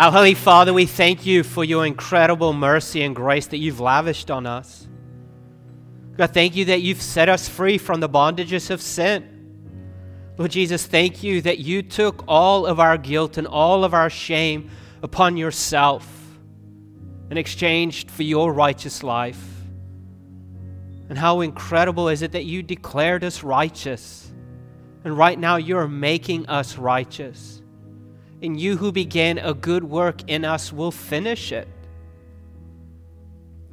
Our Holy Father, we thank you for your incredible mercy and grace that you've lavished on us. God, thank you that you've set us free from the bondages of sin. Lord Jesus, thank you that you took all of our guilt and all of our shame upon yourself in exchange for your righteous life. And how incredible is it that you declared us righteous. And right now you're making us righteous. And you who began a good work in us will finish it.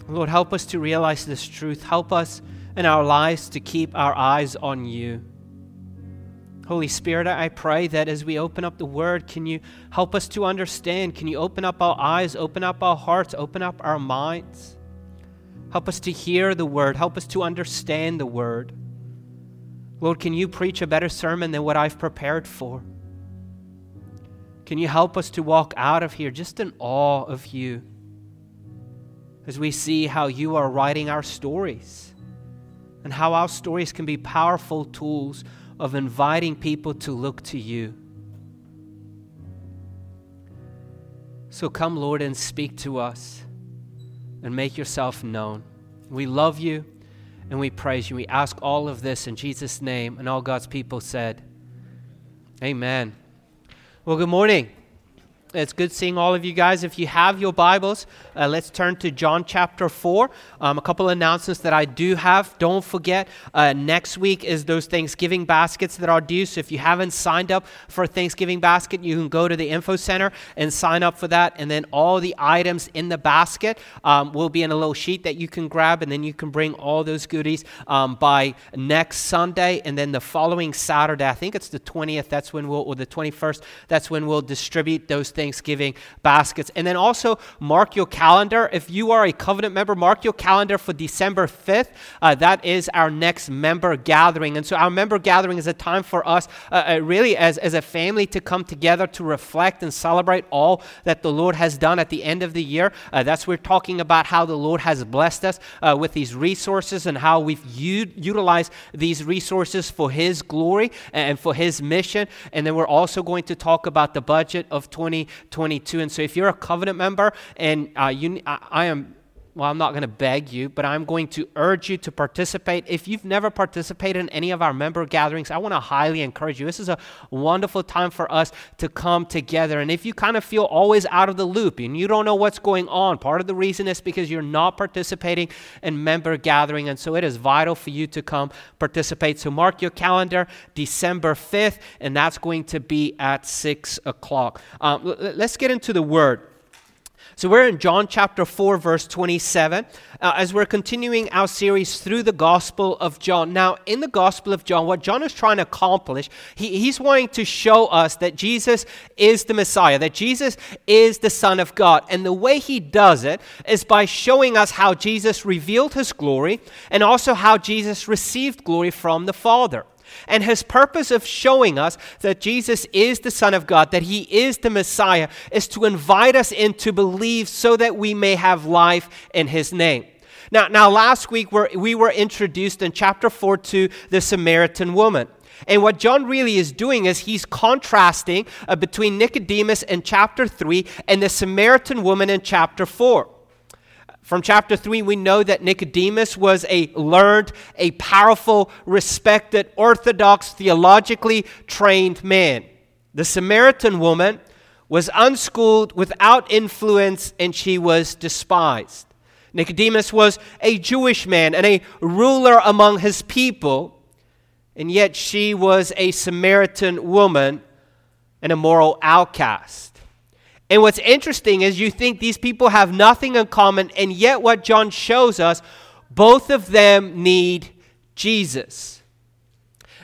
Lord, help us to realize this truth. Help us in our lives to keep our eyes on you. Holy Spirit, I pray that as we open up the Word, can you help us to understand? Can you open up our eyes, open up our hearts, open up our minds? Help us to hear the Word. Help us to understand the Word. Lord, can you preach a better sermon than what I've prepared for? Can you help us to walk out of here just in awe of you as we see how you are writing our stories and how our stories can be powerful tools of inviting people to look to you. So come, Lord, and speak to us and make yourself known. We love you and we praise you. We ask all of this in Jesus' name, and all God's people said, amen. Well, good morning. It's good seeing all of you guys. If you have your Bibles, let's turn to John chapter 4. A couple announcements that I do have. Don't forget, next week is those Thanksgiving baskets that are due. So if you haven't signed up for a Thanksgiving basket, you can go to the info center and sign up for that. And then all the items in the basket will be in a little sheet that you can grab. And then you can bring all those goodies by next Sunday. And then the following Saturday, I think it's the 20th, that's when we'll, or the 21st, that's when we'll distribute those Thanksgiving baskets. And then also mark your calendar. If you are a covenant member, mark your calendar for December 5th. That is our next member gathering. And so our member gathering is a time for us really as a family to come together to reflect and celebrate all that the Lord has done at the end of the year. That's we're talking about how the Lord has blessed us with these resources and how we've utilized these resources for His glory and for His mission. And then we're also going to talk about the budget of 2022. And so if you're a covenant member and I'm not going to beg you, but I'm going to urge you to participate. If you've never participated in any of our member gatherings, I want to highly encourage you. This is a wonderful time for us to come together. And if you kind of feel always out of the loop and you don't know what's going on, part of the reason is because you're not participating in member gathering. And so it is vital for you to come participate. So mark your calendar, December 5th, and that's going to be at 6 o'clock. Let's get into the Word. So we're in John chapter 4, verse 27, as we're continuing our series through the Gospel of John. Now, in the Gospel of John, what John is trying to accomplish, he's wanting to show us that Jesus is the Messiah, that Jesus is the Son of God. And the way he does it is by showing us how Jesus revealed his glory and also how Jesus received glory from the Father. And his purpose of showing us that Jesus is the Son of God, that he is the Messiah, is to invite us in to believe so that we may have life in his name. Now last week we were introduced in chapter 4 to the Samaritan woman. And what John really is doing is he's contrasting between Nicodemus in chapter 3 and the Samaritan woman in chapter 4. From chapter 3, we know that Nicodemus was a powerful, respected, orthodox, theologically trained man. The Samaritan woman was unschooled, without influence, and she was despised. Nicodemus was a Jewish man and a ruler among his people, and yet she was a Samaritan woman and a moral outcast. And what's interesting is you think these people have nothing in common, and yet what John shows us, both of them need Jesus.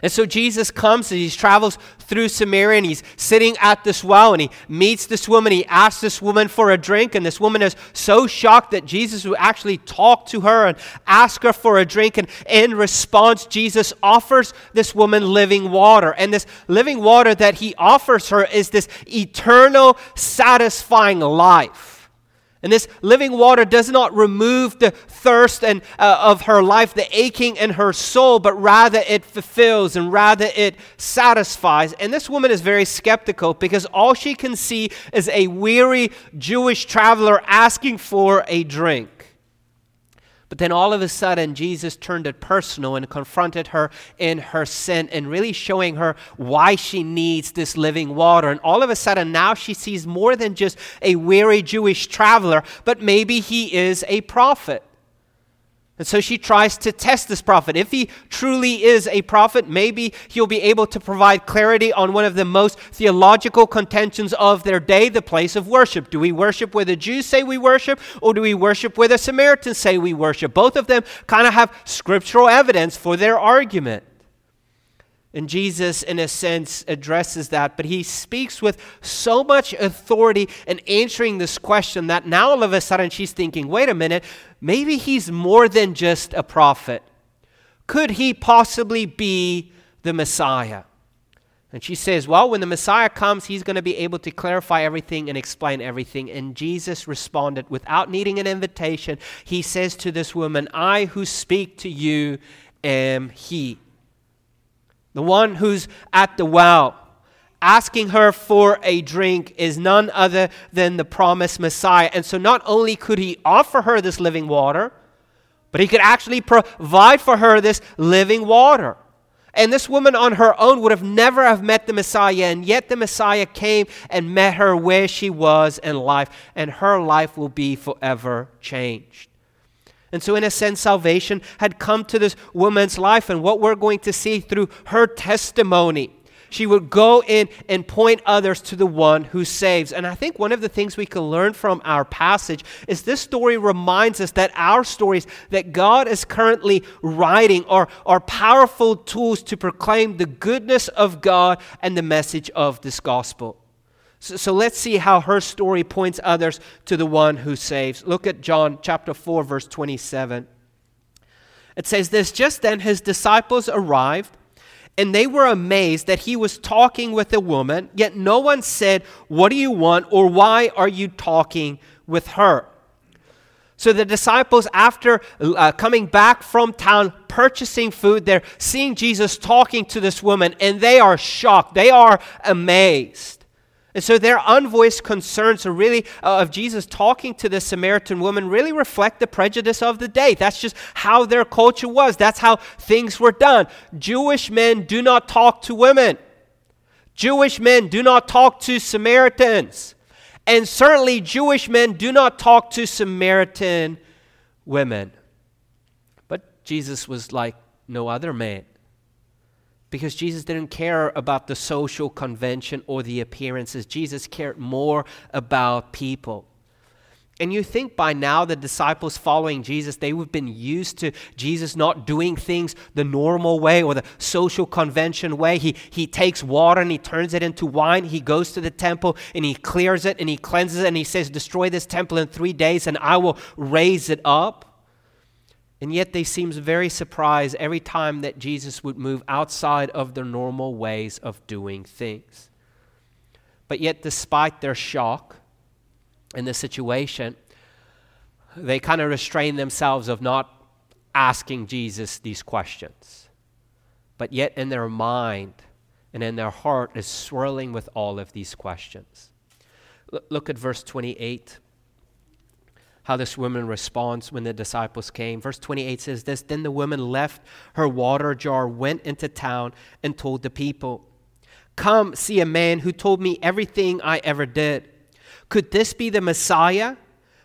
And so Jesus comes and he travels through Samaria, and he's sitting at this well, and he meets this woman. He asks this woman for a drink, and this woman is so shocked that Jesus would actually talk to her and ask her for a drink. And in response, Jesus offers this woman living water. And this living water that he offers her is this eternal, satisfying life. And this living water does not remove the thirst and of her life, the aching in her soul, but rather it fulfills and rather it satisfies. And this woman is very skeptical because all she can see is a weary Jewish traveler asking for a drink. But then all of a sudden, Jesus turned it personal and confronted her in her sin and really showing her why she needs this living water. And all of a sudden, now she sees more than just a weary Jewish traveler, but maybe he is a prophet. And so she tries to test this prophet. If he truly is a prophet, maybe he'll be able to provide clarity on one of the most theological contentions of their day, the place of worship. Do we worship where the Jews say we worship, or do we worship where the Samaritans say we worship? Both of them kind of have scriptural evidence for their argument. And Jesus, in a sense, addresses that, but he speaks with so much authority in answering this question that now all of a sudden she's thinking, wait a minute, maybe he's more than just a prophet. Could he possibly be the Messiah? And she says, well, when the Messiah comes, he's going to be able to clarify everything and explain everything. And Jesus responded without needing an invitation. He says to this woman, I who speak to you am he. The one who's at the well, asking her for a drink, is none other than the promised Messiah. And so not only could he offer her this living water, but he could actually provide for her this living water. And this woman on her own would have never have met the Messiah, and yet the Messiah came and met her where she was in life, and her life will be forever changed. And so in a sense, salvation had come to this woman's life, and what we're going to see through her testimony, she would go in and point others to the one who saves. And I think one of the things we can learn from our passage is this story reminds us that our stories that God is currently writing are powerful tools to proclaim the goodness of God and the message of this gospel. So let's see how her story points others to the one who saves. Look at John chapter 4, verse 27. It says this, just then his disciples arrived, and they were amazed that he was talking with a woman, yet no one said, what do you want, or why are you talking with her? So the disciples, after coming back from town, purchasing food, they're seeing Jesus talking to this woman, and they are shocked. They are amazed. And so their unvoiced concerns are really of Jesus talking to the Samaritan woman really reflect the prejudice of the day. That's just how their culture was. That's how things were done. Jewish men do not talk to women. Jewish men do not talk to Samaritans. And certainly Jewish men do not talk to Samaritan women. But Jesus was like no other man, because Jesus didn't care about the social convention or the appearances. Jesus cared more about people. And you think by now the disciples following Jesus, they would have been used to Jesus not doing things the normal way or the social convention way. He takes water and he turns it into wine. He goes to the temple and he clears it and he cleanses it and he says, destroy this temple in 3 days and I will raise it up. And yet they seem very surprised every time that Jesus would move outside of their normal ways of doing things. But yet despite their shock in the situation, they kind of restrain themselves of not asking Jesus these questions. But yet in their mind and in their heart is swirling with all of these questions. Look at verse 28. How this woman responds when the disciples came. Verse 28 says this, then the woman left her water jar, went into town, and told the people, come see a man who told me everything I ever did. Could this be the Messiah?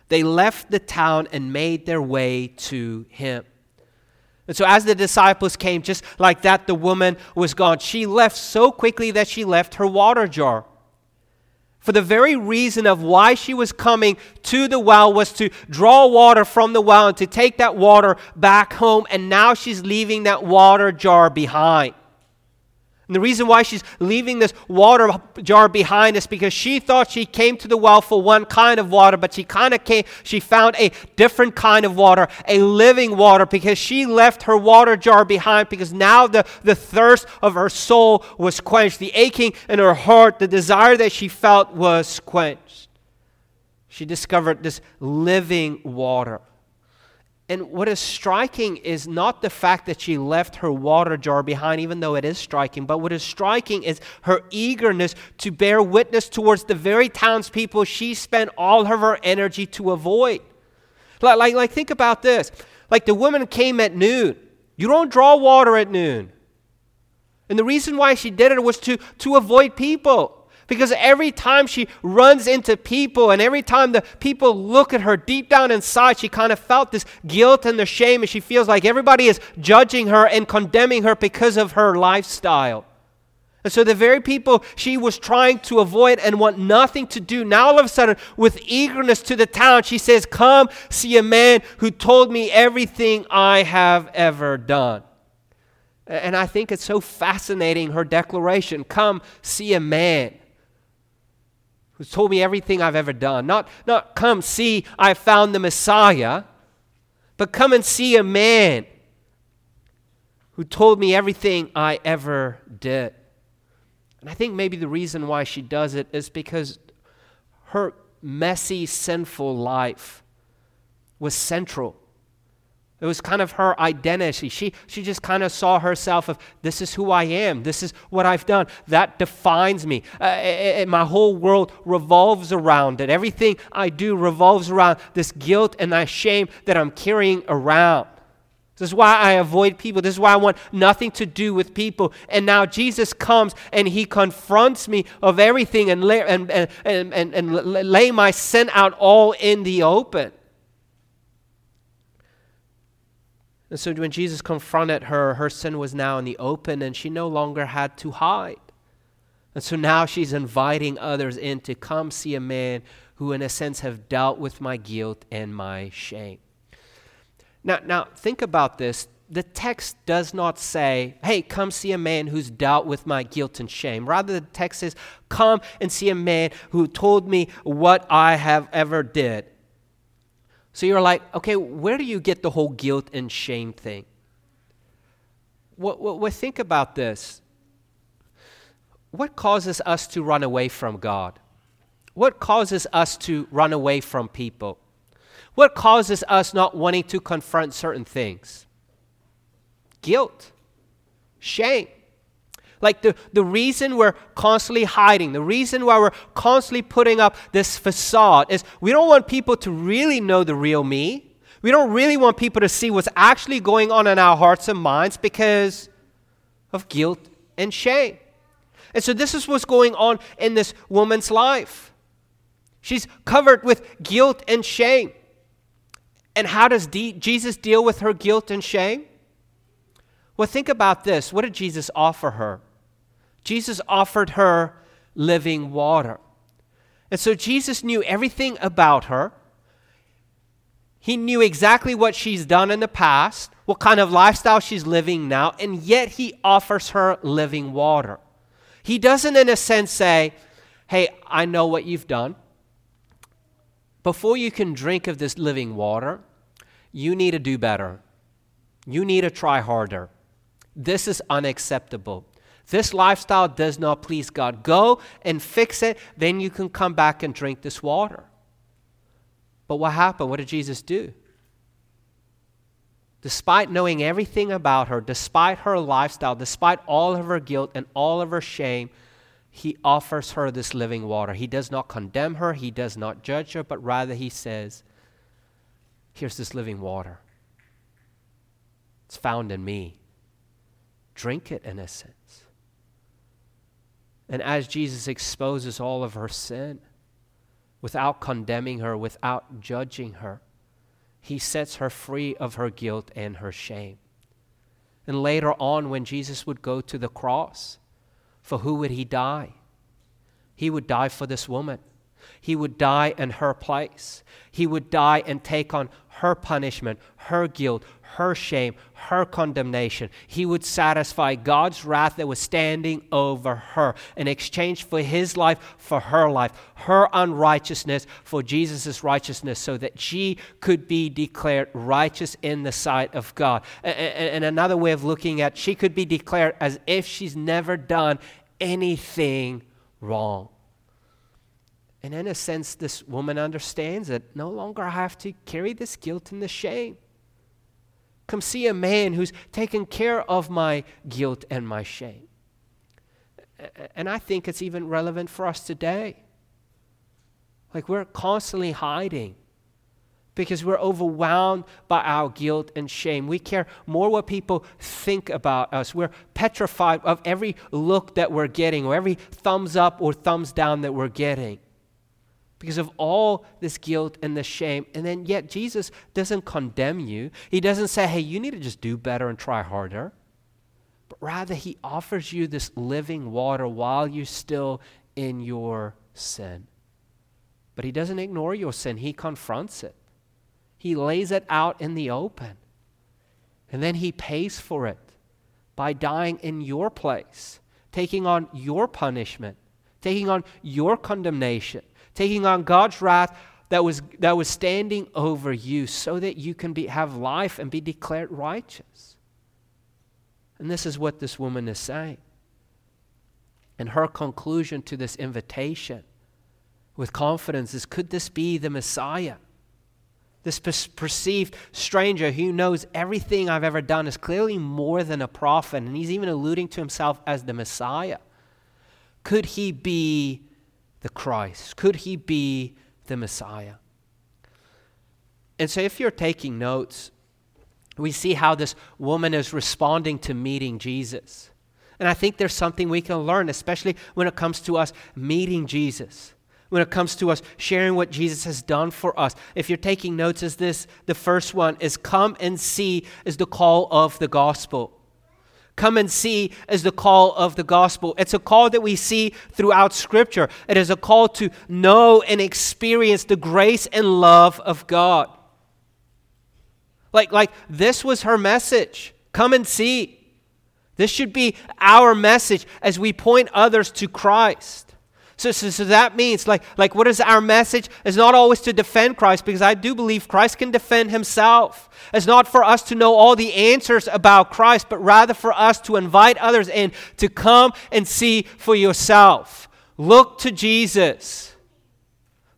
They left the town and made their way to him. And so as the disciples came, just like that, the woman was gone. She left so quickly that she left her water jar. For the very reason of why she was coming to the well was to draw water from the well and to take that water back home. And now she's leaving that water jar behind. And the reason why she's leaving this water jar behind is because she thought she came to the well for one kind of water, but she found a different kind of water, a living water, because she left her water jar behind because now the thirst of her soul was quenched. The aching in her heart, the desire that she felt was quenched. She discovered this living water. And what is striking is not the fact that she left her water jar behind, even though it is striking, but what is striking is her eagerness to bear witness towards the very townspeople she spent all of her energy to avoid. Like think about this. Like the woman came at noon. You don't draw water at noon. And the reason why she did it was to avoid people. Because every time she runs into people and every time the people look at her deep down inside, she kind of felt this guilt and the shame, and she feels like everybody is judging her and condemning her because of her lifestyle. And so the very people she was trying to avoid and want nothing to do, now all of a sudden, with eagerness to the town, she says, "Come see a man who told me everything I have ever done." And I think it's so fascinating, her declaration, "Come see a man who's told me everything I've ever done." Not come see, I found the Messiah, but come and see a man who told me everything I ever did. And I think maybe the reason why she does it is because her messy, sinful life was central. It was kind of her identity. She just kind of saw herself of, this is who I am. This is what I've done. That defines me. My whole world revolves around it. Everything I do revolves around this guilt and that shame that I'm carrying around. This is why I avoid people. This is why I want nothing to do with people. And now Jesus comes and he confronts me of everything and lay my sin out all in the open. And so when Jesus confronted her, her sin was now in the open and she no longer had to hide. And so now she's inviting others in to come see a man who in a sense have dealt with my guilt and my shame. Now think about this. The text does not say, hey, come see a man who's dealt with my guilt and shame. Rather, the text says, come and see a man who told me what I have ever did. So you're like, okay, where do you get the whole guilt and shame thing? Well, think about this. What causes us to run away from God? What causes us to run away from people? What causes us not wanting to confront certain things? Guilt, shame. Like the reason we're constantly hiding, the reason why we're constantly putting up this facade is we don't want people to really know the real me. We don't really want people to see what's actually going on in our hearts and minds because of guilt and shame. And so this is what's going on in this woman's life. She's covered with guilt and shame. And how does Jesus deal with her guilt and shame? Well, think about this. What did Jesus offer her? Jesus offered her living water. And so Jesus knew everything about her. He knew exactly what she's done in the past, what kind of lifestyle she's living now, and yet he offers her living water. He doesn't, in a sense, say, hey, I know what you've done. Before you can drink of this living water, you need to do better. You need to try harder. This is unacceptable. This lifestyle does not please God. Go and fix it, then you can come back and drink this water. But what happened? What did Jesus do? Despite knowing everything about her, despite her lifestyle, despite all of her guilt and all of her shame, he offers her this living water. He does not condemn her. He does not judge her, but rather he says, here's this living water. It's found in me. Drink it, in a sense. And as Jesus exposes all of her sin, without condemning her, without judging her, he sets her free of her guilt and her shame. And later on, when Jesus would go to the cross, for who would he die? He would die for this woman. He would die in her place. He would die and take on her punishment, her guilt, her shame, her condemnation. He would satisfy God's wrath that was standing over her in exchange for his life, her unrighteousness for Jesus' righteousness, so that she could be declared righteous in the sight of God. And another way of looking at, she could be declared as if she's never done anything wrong. And in a sense, this woman understands that no longer I have to carry this guilt and this shame. Come see a man who's taken care of my guilt and my shame. And I think it's even relevant for us today. Like, we're constantly hiding because we're overwhelmed by our guilt and shame. We care more what people think about us. We're petrified of every look that we're getting or every thumbs up or thumbs down that we're getting because of all this guilt and this shame. And then yet Jesus doesn't condemn you. He doesn't say, hey, you need to just do better and try harder. But rather, he offers you this living water while you're still in your sin. But he doesn't ignore your sin. He confronts it. He lays it out in the open. And then he pays for it by dying in your place, taking on your punishment, taking on your condemnation, taking on God's wrath that was standing over you so that you can have life and be declared righteous. And this is what this woman is saying. And her conclusion to this invitation with confidence is, could this be the Messiah? This perceived stranger who knows everything I've ever done is clearly more than a prophet, and he's even alluding to himself as the Messiah. Could he be the Christ? Could he be the Messiah? And so if you're taking notes, we see how this woman is responding to meeting Jesus. And I think there's something we can learn, especially when it comes to us meeting Jesus, when it comes to us sharing what Jesus has done for us. If you're taking notes, is this, the first one is come and see is the call of the gospel. Come and see is the call of the gospel. It's a call that we see throughout Scripture. It is a call to know and experience the grace and love of God. Like this was her message. Come and see. This should be our message as we point others to Christ. So that means, like what is our message? It's not always to defend Christ, because I do believe Christ can defend himself. It's not for us to know all the answers about Christ, but rather for us to invite others in to come and see for yourself. Look to Jesus.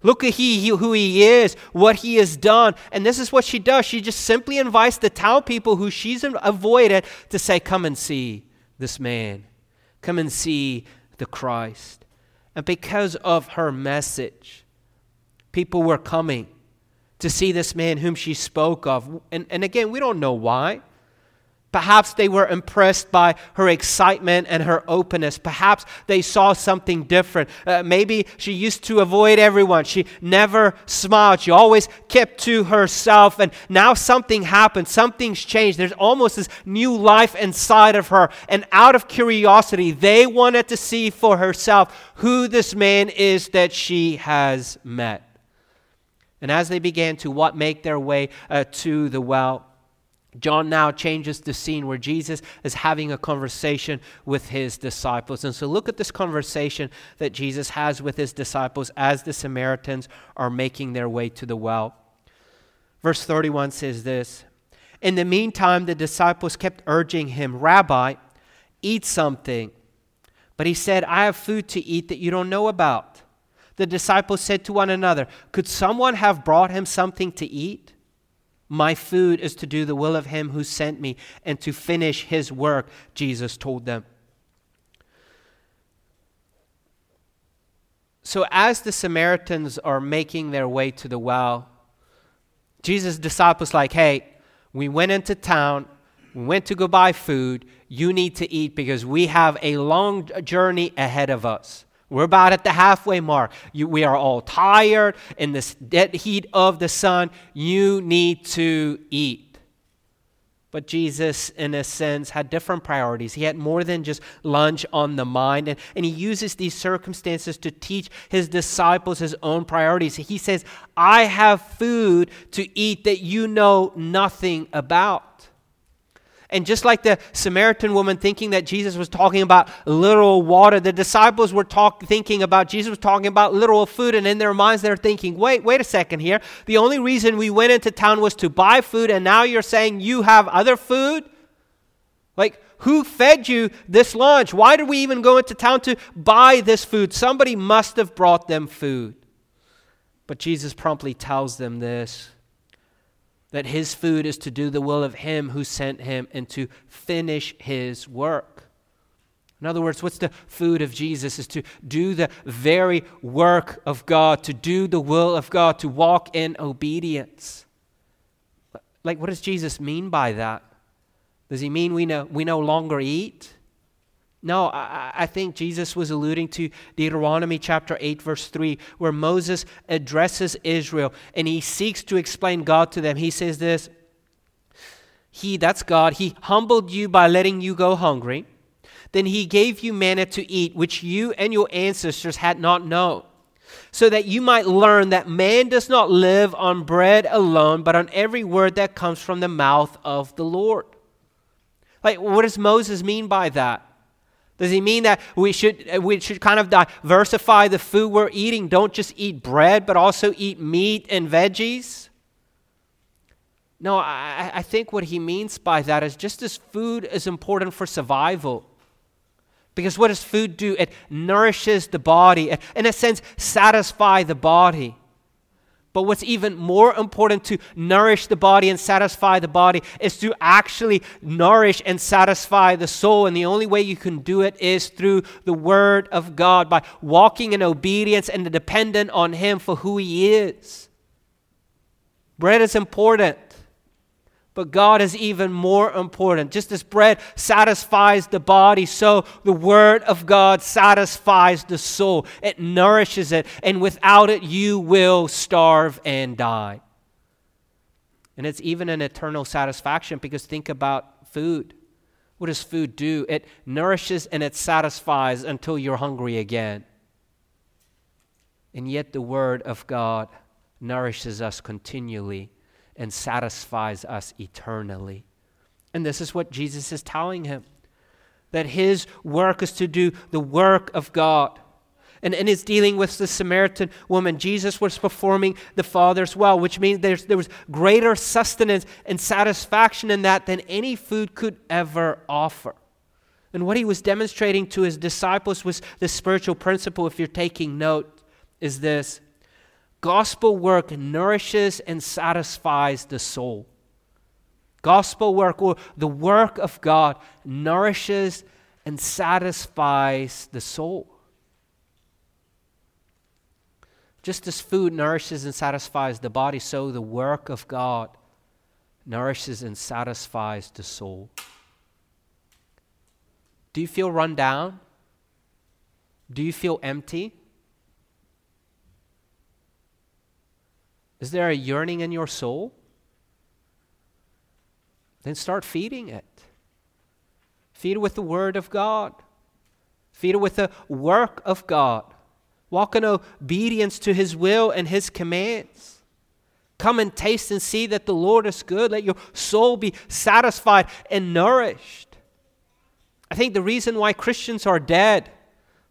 Look at who he is, what he has done. And this is what she does. She just simply invites the town people who she's avoided to say, come and see this man. Come and see the Christ. And because of her message, people were coming to see this man whom she spoke of. And again, we don't know why. Perhaps they were impressed by her excitement and her openness. Perhaps they saw something different. Maybe she used to avoid everyone. She never smiled. She always kept to herself. And now something happened. Something's changed. There's almost this new life inside of her. And out of curiosity, they wanted to see for herself who this man is that she has met. And as they began to make their way to the well, John now changes the scene where Jesus is having a conversation with his disciples. And so look at this conversation that Jesus has with his disciples as the Samaritans are making their way to the well. Verse 31 says this, in the meantime, the disciples kept urging him, Rabbi, eat something. But he said, I have food to eat that you don't know about. The disciples said to one another, could someone have brought him something to eat? My food is to do the will of him who sent me and to finish his work, Jesus told them. So as the Samaritans are making their way to the well, Jesus' disciples like, hey, we went into town, we went to go buy food, you need to eat because we have a long journey ahead of us. We're about at the halfway mark. We are all tired in this dead heat of the sun. You need to eat. But Jesus, in a sense, had different priorities. He had more than just lunch on the mind. And he uses these circumstances to teach his disciples his own priorities. He says, I have food to eat that you know nothing about. And just like the Samaritan woman thinking that Jesus was talking about literal water, the disciples were thinking about Jesus was talking about literal food. And in their minds, they're thinking, wait a second here. The only reason we went into town was to buy food. And now you're saying you have other food? Like, who fed you this lunch? Why did we even go into town to buy this food? Somebody must have brought them food. But Jesus promptly tells them this, that his food is to do the will of him who sent him and to finish his work. In other words, what's the food of Jesus is to do the very work of God, to do the will of God, to walk in obedience. Like, what does Jesus mean by that? Does he mean we no longer eat? No, I think Jesus was alluding to Deuteronomy chapter 8, verse 3, where Moses addresses Israel and he seeks to explain God to them. He says this, he, that's God, he humbled you by letting you go hungry. Then he gave you manna to eat, which you and your ancestors had not known, so that you might learn that man does not live on bread alone, but on every word that comes from the mouth of the Lord. Like, what does Moses mean by that? Does he mean that we should kind of diversify the food we're eating? Don't just eat bread, but also eat meat and veggies? No, I think what he means by that is just as food is important for survival. Because what does food do? It nourishes the body. It, in a sense, satisfies the body. But what's even more important to nourish the body and satisfy the body is to actually nourish and satisfy the soul. And the only way you can do it is through the Word of God, by walking in obedience and dependent on Him for who He is. Bread is important, but God is even more important. Just as bread satisfies the body, so the Word of God satisfies the soul. It nourishes it, and without it you will starve and die. And it's even an eternal satisfaction, because think about food. What does food do? It nourishes and it satisfies until you're hungry again. And yet the Word of God nourishes us continually and satisfies us eternally. And this is what Jesus is telling him, that his work is to do the work of God. And it's dealing with the Samaritan woman. Jesus was performing the Father's will, which means there was greater sustenance and satisfaction in that than any food could ever offer. And what he was demonstrating to his disciples was the spiritual principle, if you're taking note, is this: gospel work nourishes and satisfies the soul. Gospel work, or the work of God, nourishes and satisfies the soul. Just as food nourishes and satisfies the body, so the work of God nourishes and satisfies the soul. Do you feel run down? Do you feel empty? Is there a yearning in your soul? Then start feeding it. Feed it with the Word of God. Feed it with the work of God. Walk in obedience to His will and His commands. Come and taste and see that the Lord is good. Let your soul be satisfied and nourished. I think the reason why Christians are dead,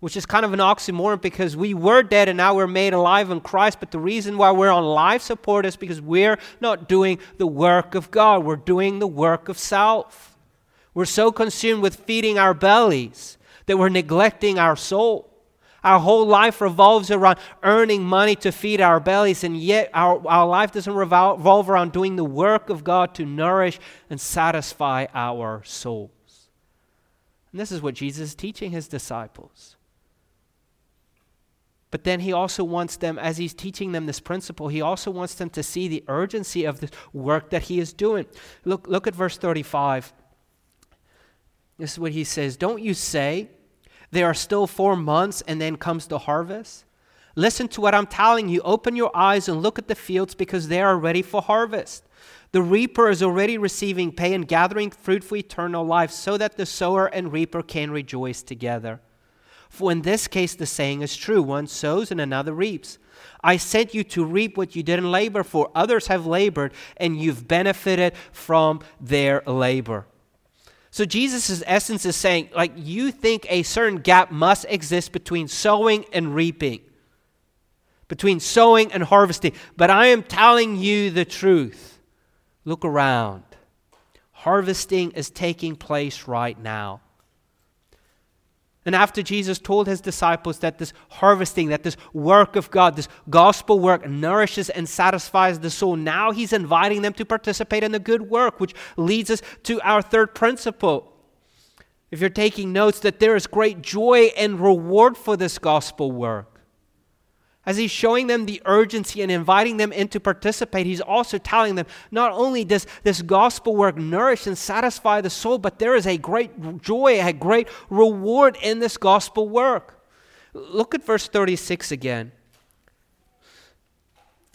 which is kind of an oxymoron, because we were dead and now we're made alive in Christ. But the reason why we're on life support is because we're not doing the work of God. We're doing the work of self. We're so consumed with feeding our bellies that we're neglecting our soul. Our whole life revolves around earning money to feed our bellies, and yet our life doesn't revolve around doing the work of God to nourish and satisfy our souls. And this is what Jesus is teaching his disciples. But then he also wants them, as he's teaching them this principle, he also wants them to see the urgency of the work that he is doing. Look at verse 35. This is what he says. Don't you say, there are still 4 months and then comes the harvest? Listen to what I'm telling you. Open your eyes and look at the fields, because they are ready for harvest. The reaper is already receiving pay and gathering fruit for eternal life, so that the sower and reaper can rejoice together. For in this case, the saying is true. One sows and another reaps. I sent you to reap what you didn't labor for. Others have labored, and you've benefited from their labor. So Jesus' essence is saying, like, you think a certain gap must exist between sowing and reaping, between sowing and harvesting. But I am telling you the truth. Look around. Harvesting is taking place right now. And after Jesus told his disciples that this harvesting, that this work of God, this gospel work nourishes and satisfies the soul, now he's inviting them to participate in the good work, which leads us to our third principle. If you're taking notes, that there is great joy and reward for this gospel work. As he's showing them the urgency and inviting them in to participate, he's also telling them not only does this gospel work nourish and satisfy the soul, but there is a great joy, a great reward in this gospel work. Look at verse 36 again.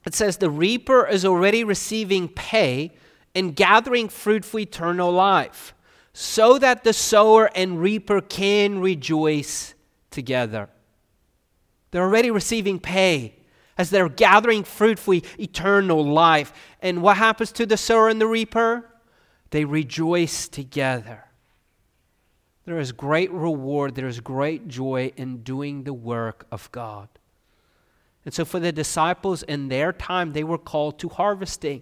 It says, "The reaper is already receiving pay and gathering fruit for eternal life, so that the sower and reaper can rejoice together." They're already receiving pay as they're gathering fruit for eternal life. And what happens to the sower and the reaper? They rejoice together. There is great reward, there is great joy in doing the work of God. And so for the disciples in their time, they were called to harvesting.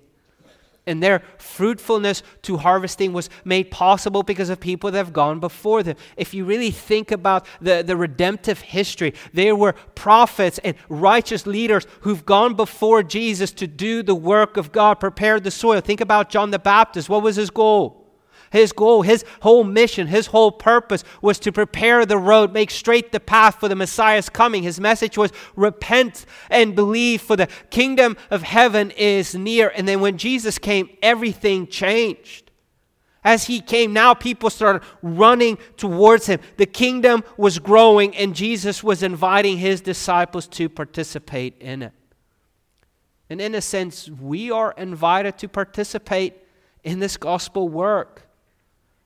And their fruitfulness to harvesting was made possible because of people that have gone before them. If you really think about the redemptive history, there were prophets and righteous leaders who've gone before Jesus to do the work of God, prepare the soil. Think about John the Baptist. What was his goal? His goal, his whole mission, his whole purpose was to prepare the road, make straight the path for the Messiah's coming. His message was repent and believe, for the kingdom of heaven is near. And then when Jesus came, everything changed. As he came, now people started running towards him. The kingdom was growing, and Jesus was inviting his disciples to participate in it. And in a sense, we are invited to participate in this gospel work.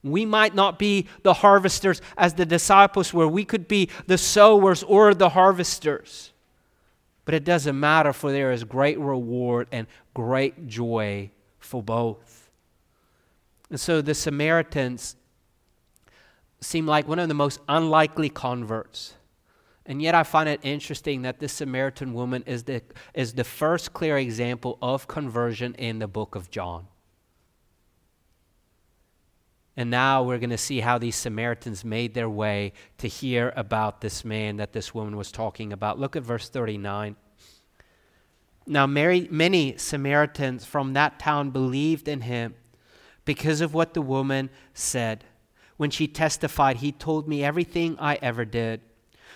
We might not be the harvesters as the disciples were. We could be the sowers or the harvesters. But it doesn't matter, for there is great reward and great joy for both. And so the Samaritans seem like one of the most unlikely converts. And yet I find it interesting that this Samaritan woman is the first clear example of conversion in the book of John. And now we're going to see how these Samaritans made their way to hear about this man that this woman was talking about. Look at verse 39. Now many Samaritans from that town believed in him because of what the woman said. When she testified, "He told me everything I ever did."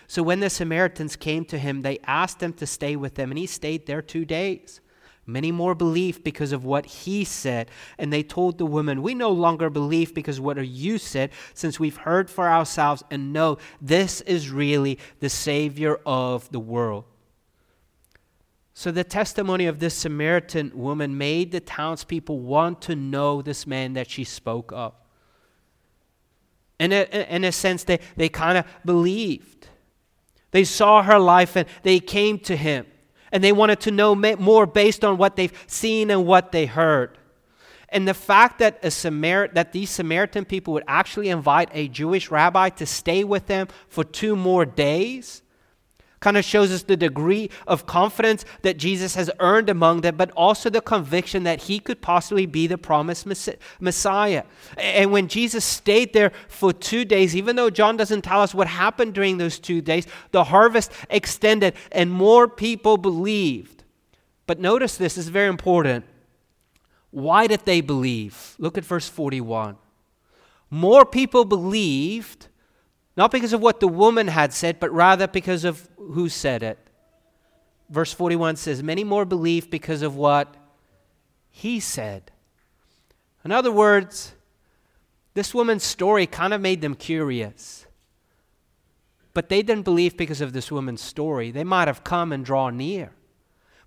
So when the Samaritans came to him, they asked him to stay with them, and he stayed there 2 days. Many more believed because of what he said. And they told the woman, "We no longer believe because of what you said, since we've heard for ourselves and know this is really the Savior of the world." So the testimony of this Samaritan woman made the townspeople want to know this man that she spoke of. In a sense, they kind of believed. They saw her life and they came to him. And they wanted to know more based on what they've seen and what they heard. And the fact that these Samaritan people would actually invite a Jewish rabbi to stay with them for 2 more days kind of shows us the degree of confidence that Jesus has earned among them, but also the conviction that he could possibly be the promised Messiah. And when Jesus stayed there for 2 days, even though John doesn't tell us what happened during those 2 days, the harvest extended and more people believed. But notice this is very important. Why did they believe? Look at verse 41. More people believed, not because of what the woman had said, but rather because of who said it. Verse 41 says, "Many more believed because of what he said." In other words, this woman's story kind of made them curious. But they didn't believe because of this woman's story. They might have come and drawn near.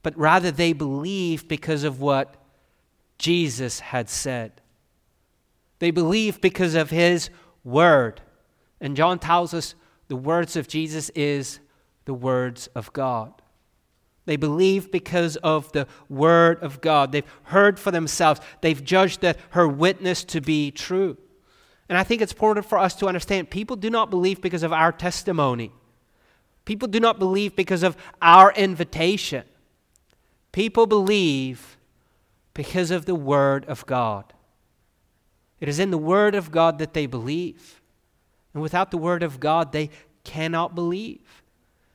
But rather they believed because of what Jesus had said. They believed because of his word. And John tells us the words of Jesus is the words of God. They believe because of the word of God. They've heard for themselves. They've judged that her witness to be true. And I think it's important for us to understand people do not believe because of our testimony. People do not believe because of our invitation. People believe because of the word of God. It is in the word of God that they believe. And without the word of God, they cannot believe.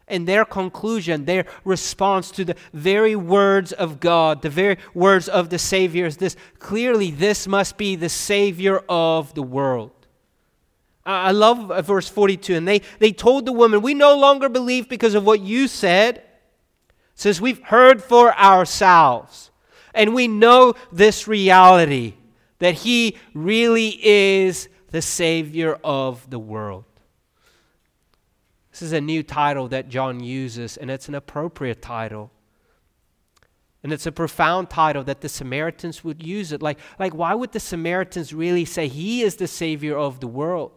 And their conclusion, their response to the very words of God, the very words of the Savior is this: clearly this must be the Savior of the world. I love verse 42. And they told the woman, we no longer believe because of what you said, since we've heard for ourselves. And we know this reality, that he really is the Savior of the world. This is a new title that John uses, and it's an appropriate title. And it's a profound title that the Samaritans would use it. Like why would the Samaritans really say he is the Savior of the world?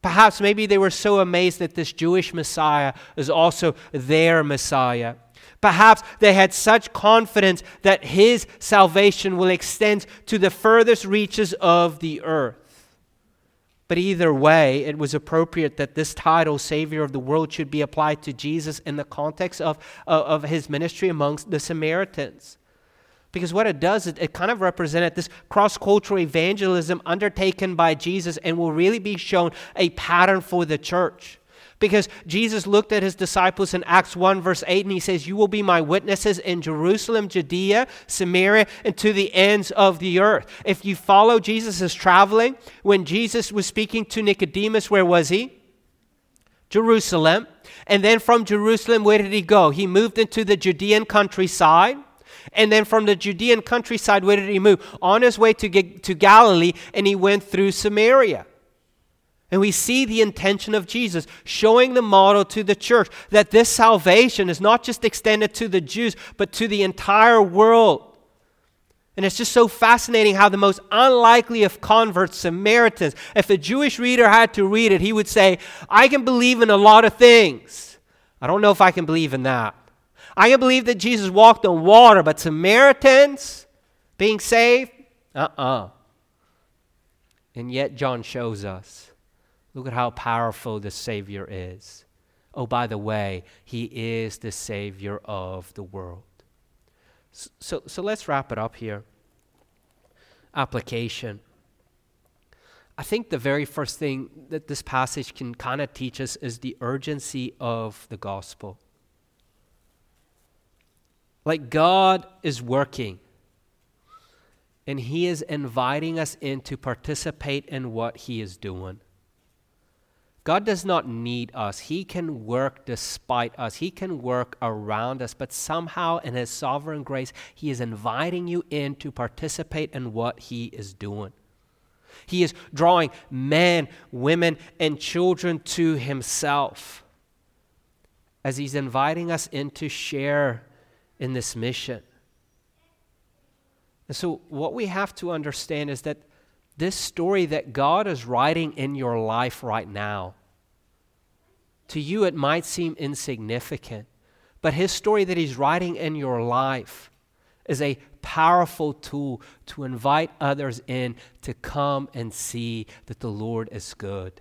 Perhaps maybe they were so amazed that this Jewish Messiah is also their Messiah. Perhaps they had such confidence that his salvation will extend to the furthest reaches of the earth. But either way, it was appropriate that this title, Savior of the World, should be applied to Jesus in the context of his ministry amongst the Samaritans. Because what it does is it kind of represented this cross-cultural evangelism undertaken by Jesus and will really be shown a pattern for the church. Because Jesus looked at his disciples in Acts 1 verse 8 and he says, you will be my witnesses in Jerusalem, Judea, Samaria, and to the ends of the earth. If you follow Jesus' traveling, when Jesus was speaking to Nicodemus, where was he? Jerusalem. And then from Jerusalem, where did he go? He moved into the Judean countryside. And then from the Judean countryside, where did he move? On his way to Galilee, and he went through Samaria. And we see the intention of Jesus showing the model to the church that this salvation is not just extended to the Jews, but to the entire world. And it's just so fascinating how the most unlikely of converts, Samaritans, if a Jewish reader had to read it, he would say, I can believe in a lot of things. I don't know if I can believe in that. I can believe that Jesus walked on water, but Samaritans being saved? And yet John shows us. Look at how powerful the Savior is. Oh, by the way, he is the Savior of the world. So let's wrap it up here. Application. I think the very first thing that this passage can kind of teach us is the urgency of the gospel. Like, God is working, and he is inviting us in to participate in what he is doing. God does not need us. He can work despite us. He can work around us. But somehow in his sovereign grace, he is inviting you in to participate in what he is doing. He is drawing men, women, and children to himself as he's inviting us in to share in this mission. And so what we have to understand is that this story that God is writing in your life right now, to you it might seem insignificant, but his story that he's writing in your life is a powerful tool to invite others in to come and see that the Lord is good.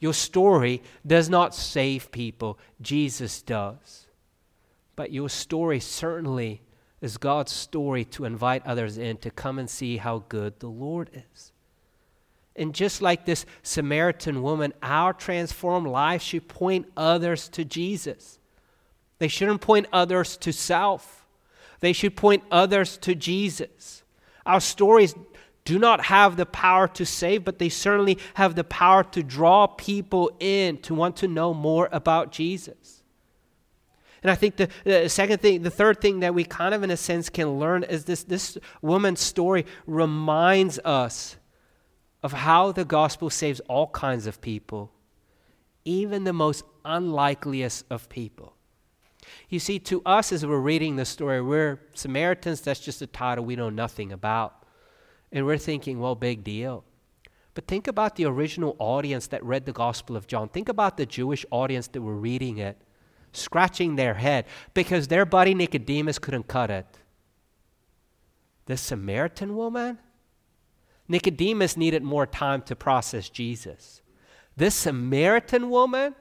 Your story does not save people, Jesus does. But your story certainly is God's story to invite others in to come and see how good the Lord is. And just like this Samaritan woman, our transformed life should point others to Jesus. They shouldn't point others to self. They should point others to Jesus. Our stories do not have the power to save, but they certainly have the power to draw people in to want to know more about Jesus. And I think the third thing that we kind of in a sense can learn is this woman's story reminds us of how the gospel saves all kinds of people, even the most unlikeliest of people. You see, to us as we're reading this story, we're Samaritans, that's just a title we know nothing about. And we're thinking, well, big deal. But think about the original audience that read the Gospel of John. Think about the Jewish audience that were reading it, scratching their head because their buddy Nicodemus couldn't cut it. The Samaritan woman? Nicodemus needed more time to process Jesus. This Samaritan woman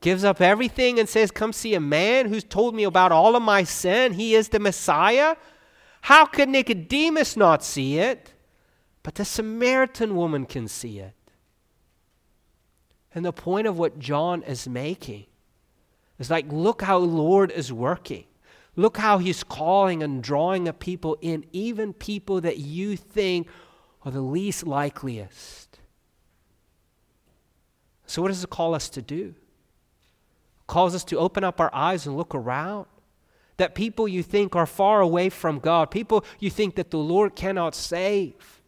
gives up everything and says, come see a man who's told me about all of my sin. He is the Messiah. How could Nicodemus not see it? But the Samaritan woman can see it. And the point of what John is making is like, look how the Lord is working. Look how he's calling and drawing a people in, even people that you think are the least likeliest. So what does it call us to do? It calls us to open up our eyes and look around. That people you think are far away from God, people you think that the Lord cannot save,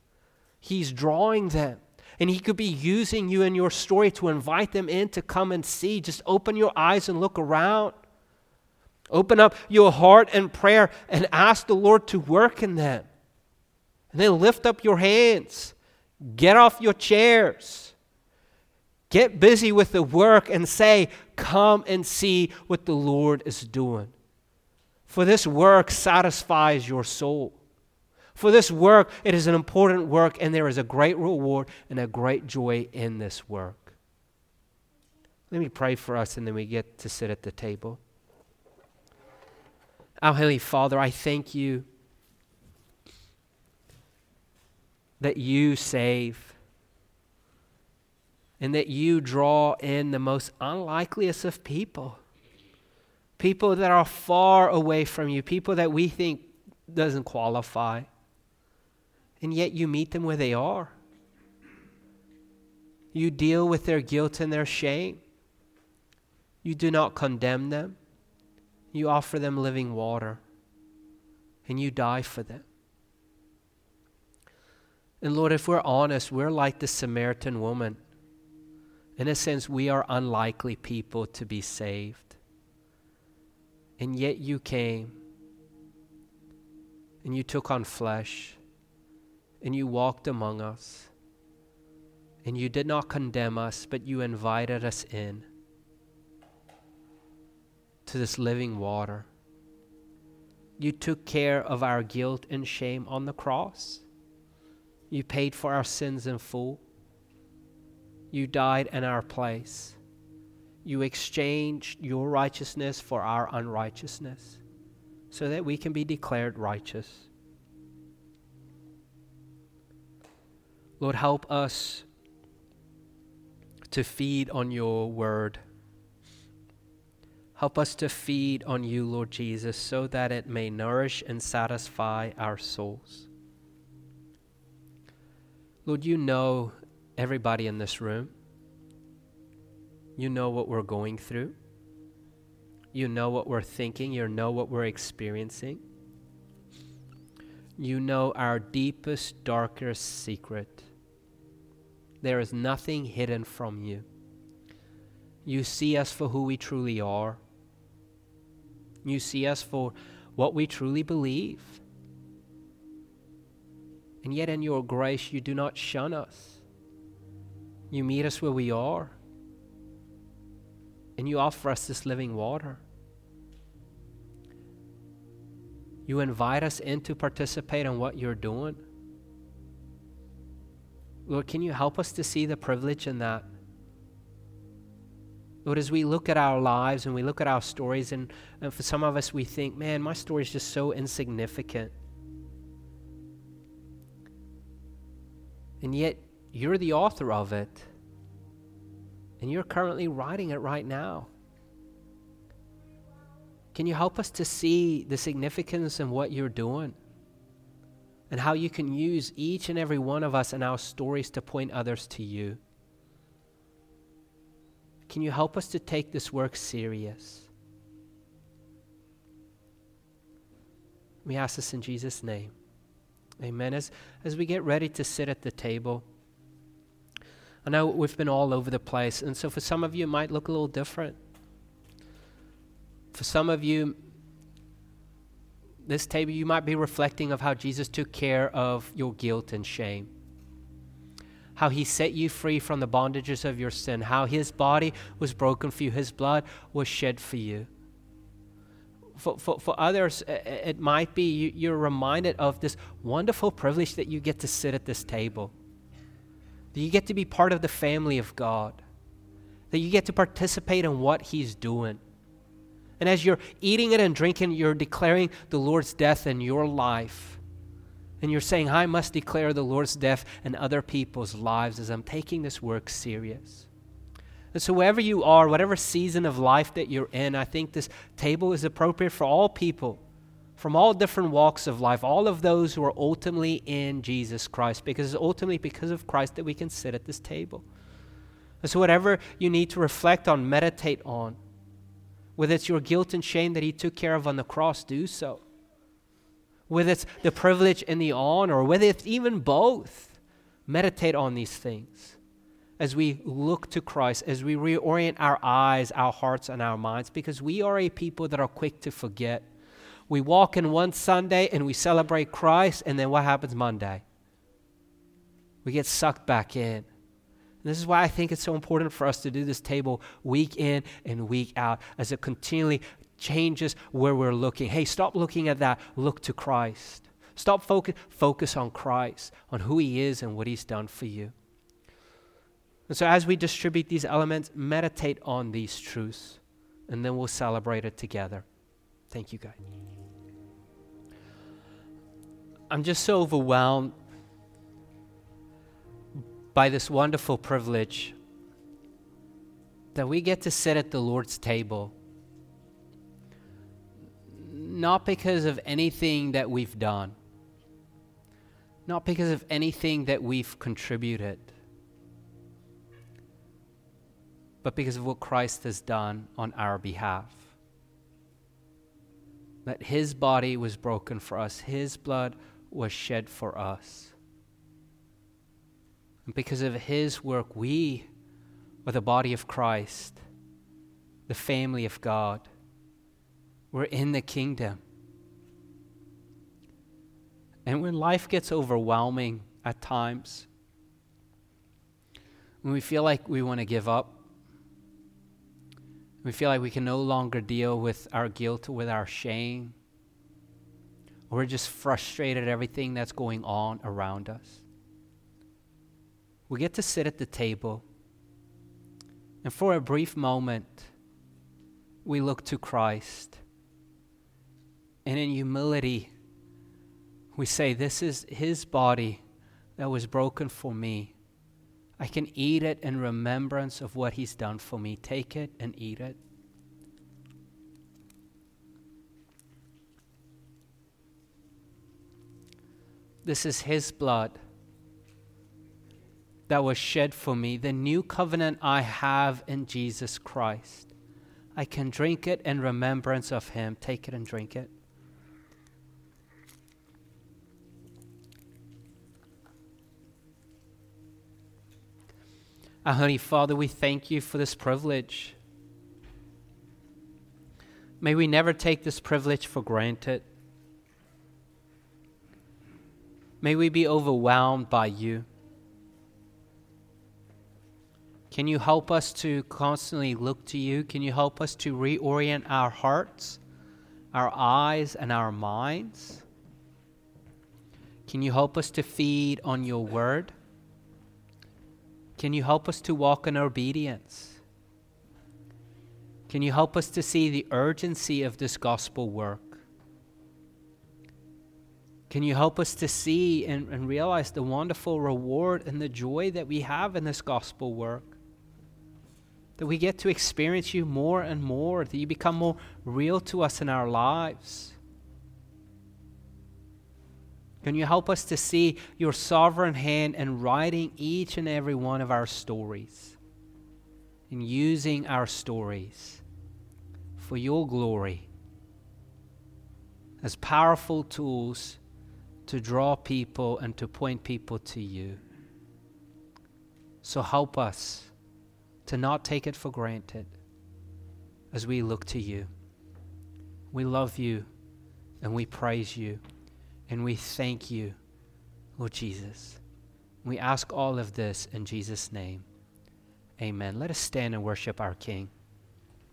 he's drawing them. And he could be using you in your story to invite them in to come and see. Just open your eyes and look around. Open up your heart in prayer and ask the Lord to work in them. And then lift up your hands. Get off your chairs. Get busy with the work and say, come and see what the Lord is doing. For this work satisfies your soul. For this work, it is an important work, and there is a great reward and a great joy in this work. Let me pray for us, and then we get to sit at the table. Our Heavenly Father, I thank you that you save and that you draw in the most unlikeliest of people, people that are far away from you, people that we think doesn't qualify, and yet you meet them where they are. You deal with their guilt and their shame. You do not condemn them. You offer them living water, and you die for them. And Lord, if we're honest, we're like the Samaritan woman. In a sense, we are unlikely people to be saved. And yet you came, and you took on flesh, and you walked among us, and you did not condemn us, but you invited us in to this living water. You took care of our guilt and shame on the cross. You paid for our sins in full. You died in our place. You exchanged your righteousness for our unrighteousness, so that we can be declared righteous. Lord, help us to feed on your word. Help us to feed on you, Lord Jesus, so that it may nourish and satisfy our souls. Lord, you know everybody in this room. You know what we're going through. You know what we're thinking. You know what we're experiencing. You know our deepest, darkest secret. There is nothing hidden from you. You see us for who we truly are. You see us for what we truly believe. And yet in your grace, you do not shun us. You meet us where we are. And you offer us this living water. You invite us in to participate in what you're doing. Lord, can you help us to see the privilege in that? Lord, as we look at our lives and we look at our stories, and for some of us we think, man, my story is just so insignificant. And yet, you're the author of it. And you're currently writing it right now. Can you help us to see the significance in what you're doing? And how you can use each and every one of us and our stories to point others to you? Can you help us to take this work serious? We ask this in Jesus' name. Amen. As we get ready to sit at the table, I know we've been all over the place, and so for some of you, it might look a little different. For some of you, this table, you might be reflecting of how Jesus took care of your guilt and shame, how he set you free from the bondages of your sin, how his body was broken for you, his blood was shed for you. For others, it might be you're reminded of this wonderful privilege that you get to sit at this table. That you get to be part of the family of God. That you get to participate in what he's doing. And as you're eating it and drinking, you're declaring the Lord's death in your life. And you're saying, I must declare the Lord's death in other people's lives as I'm taking this work serious. And so wherever you are, whatever season of life that you're in, I think this table is appropriate for all people, from all different walks of life, all of those who are ultimately in Jesus Christ, because it's ultimately because of Christ that we can sit at this table. And so whatever you need to reflect on, meditate on, whether it's your guilt and shame that he took care of on the cross, do so. Whether it's the privilege and the honor, or whether it's even both, meditate on these things. As we look to Christ, as we reorient our eyes, our hearts, and our minds, because we are a people that are quick to forget. We walk in one Sunday and we celebrate Christ, and then what happens Monday? We get sucked back in. And this is why I think it's so important for us to do this table week in and week out, as it continually changes where we're looking. Hey, stop looking at that. Look to Christ. Stop focus on Christ, on who he is and what he's done for you. And so as we distribute these elements, meditate on these truths, and then we'll celebrate it together. Thank you, guys. I'm just so overwhelmed by this wonderful privilege that we get to sit at the Lord's table, not because of anything that we've done, not because of anything that we've contributed, but because of what Christ has done on our behalf. That his body was broken for us, his blood was shed for us. And because of his work, we are the body of Christ, the family of God. We're in the kingdom. And when life gets overwhelming at times, when we feel like we want to give up, we feel like we can no longer deal with our guilt, with our shame, or we're just frustrated at everything that's going on around us, we get to sit at the table, and for a brief moment, we look to Christ, and in humility, we say, this is his body that was broken for me. I can eat it in remembrance of what he's done for me. Take it and eat it. This is his blood that was shed for me, the new covenant I have in Jesus Christ. I can drink it in remembrance of him. Take it and drink it. Our Holy Father, we thank you for this privilege. May we never take this privilege for granted. May we be overwhelmed by you. Can you help us to constantly look to you? Can you help us to reorient our hearts, our eyes, and our minds? Can you help us to feed on your word? Can you help us to walk in obedience? Can you help us to see the urgency of this gospel work? Can you help us to see and realize the wonderful reward and the joy that we have in this gospel work? That we get to experience you more and more, that you become more real to us in our lives. Can you help us to see your sovereign hand in writing each and every one of our stories and using our stories for your glory as powerful tools to draw people and to point people to you? So help us to not take it for granted as we look to you. We love you and we praise you. And we thank you, Lord Jesus. We ask all of this in Jesus' name. Amen. Let us stand and worship our King.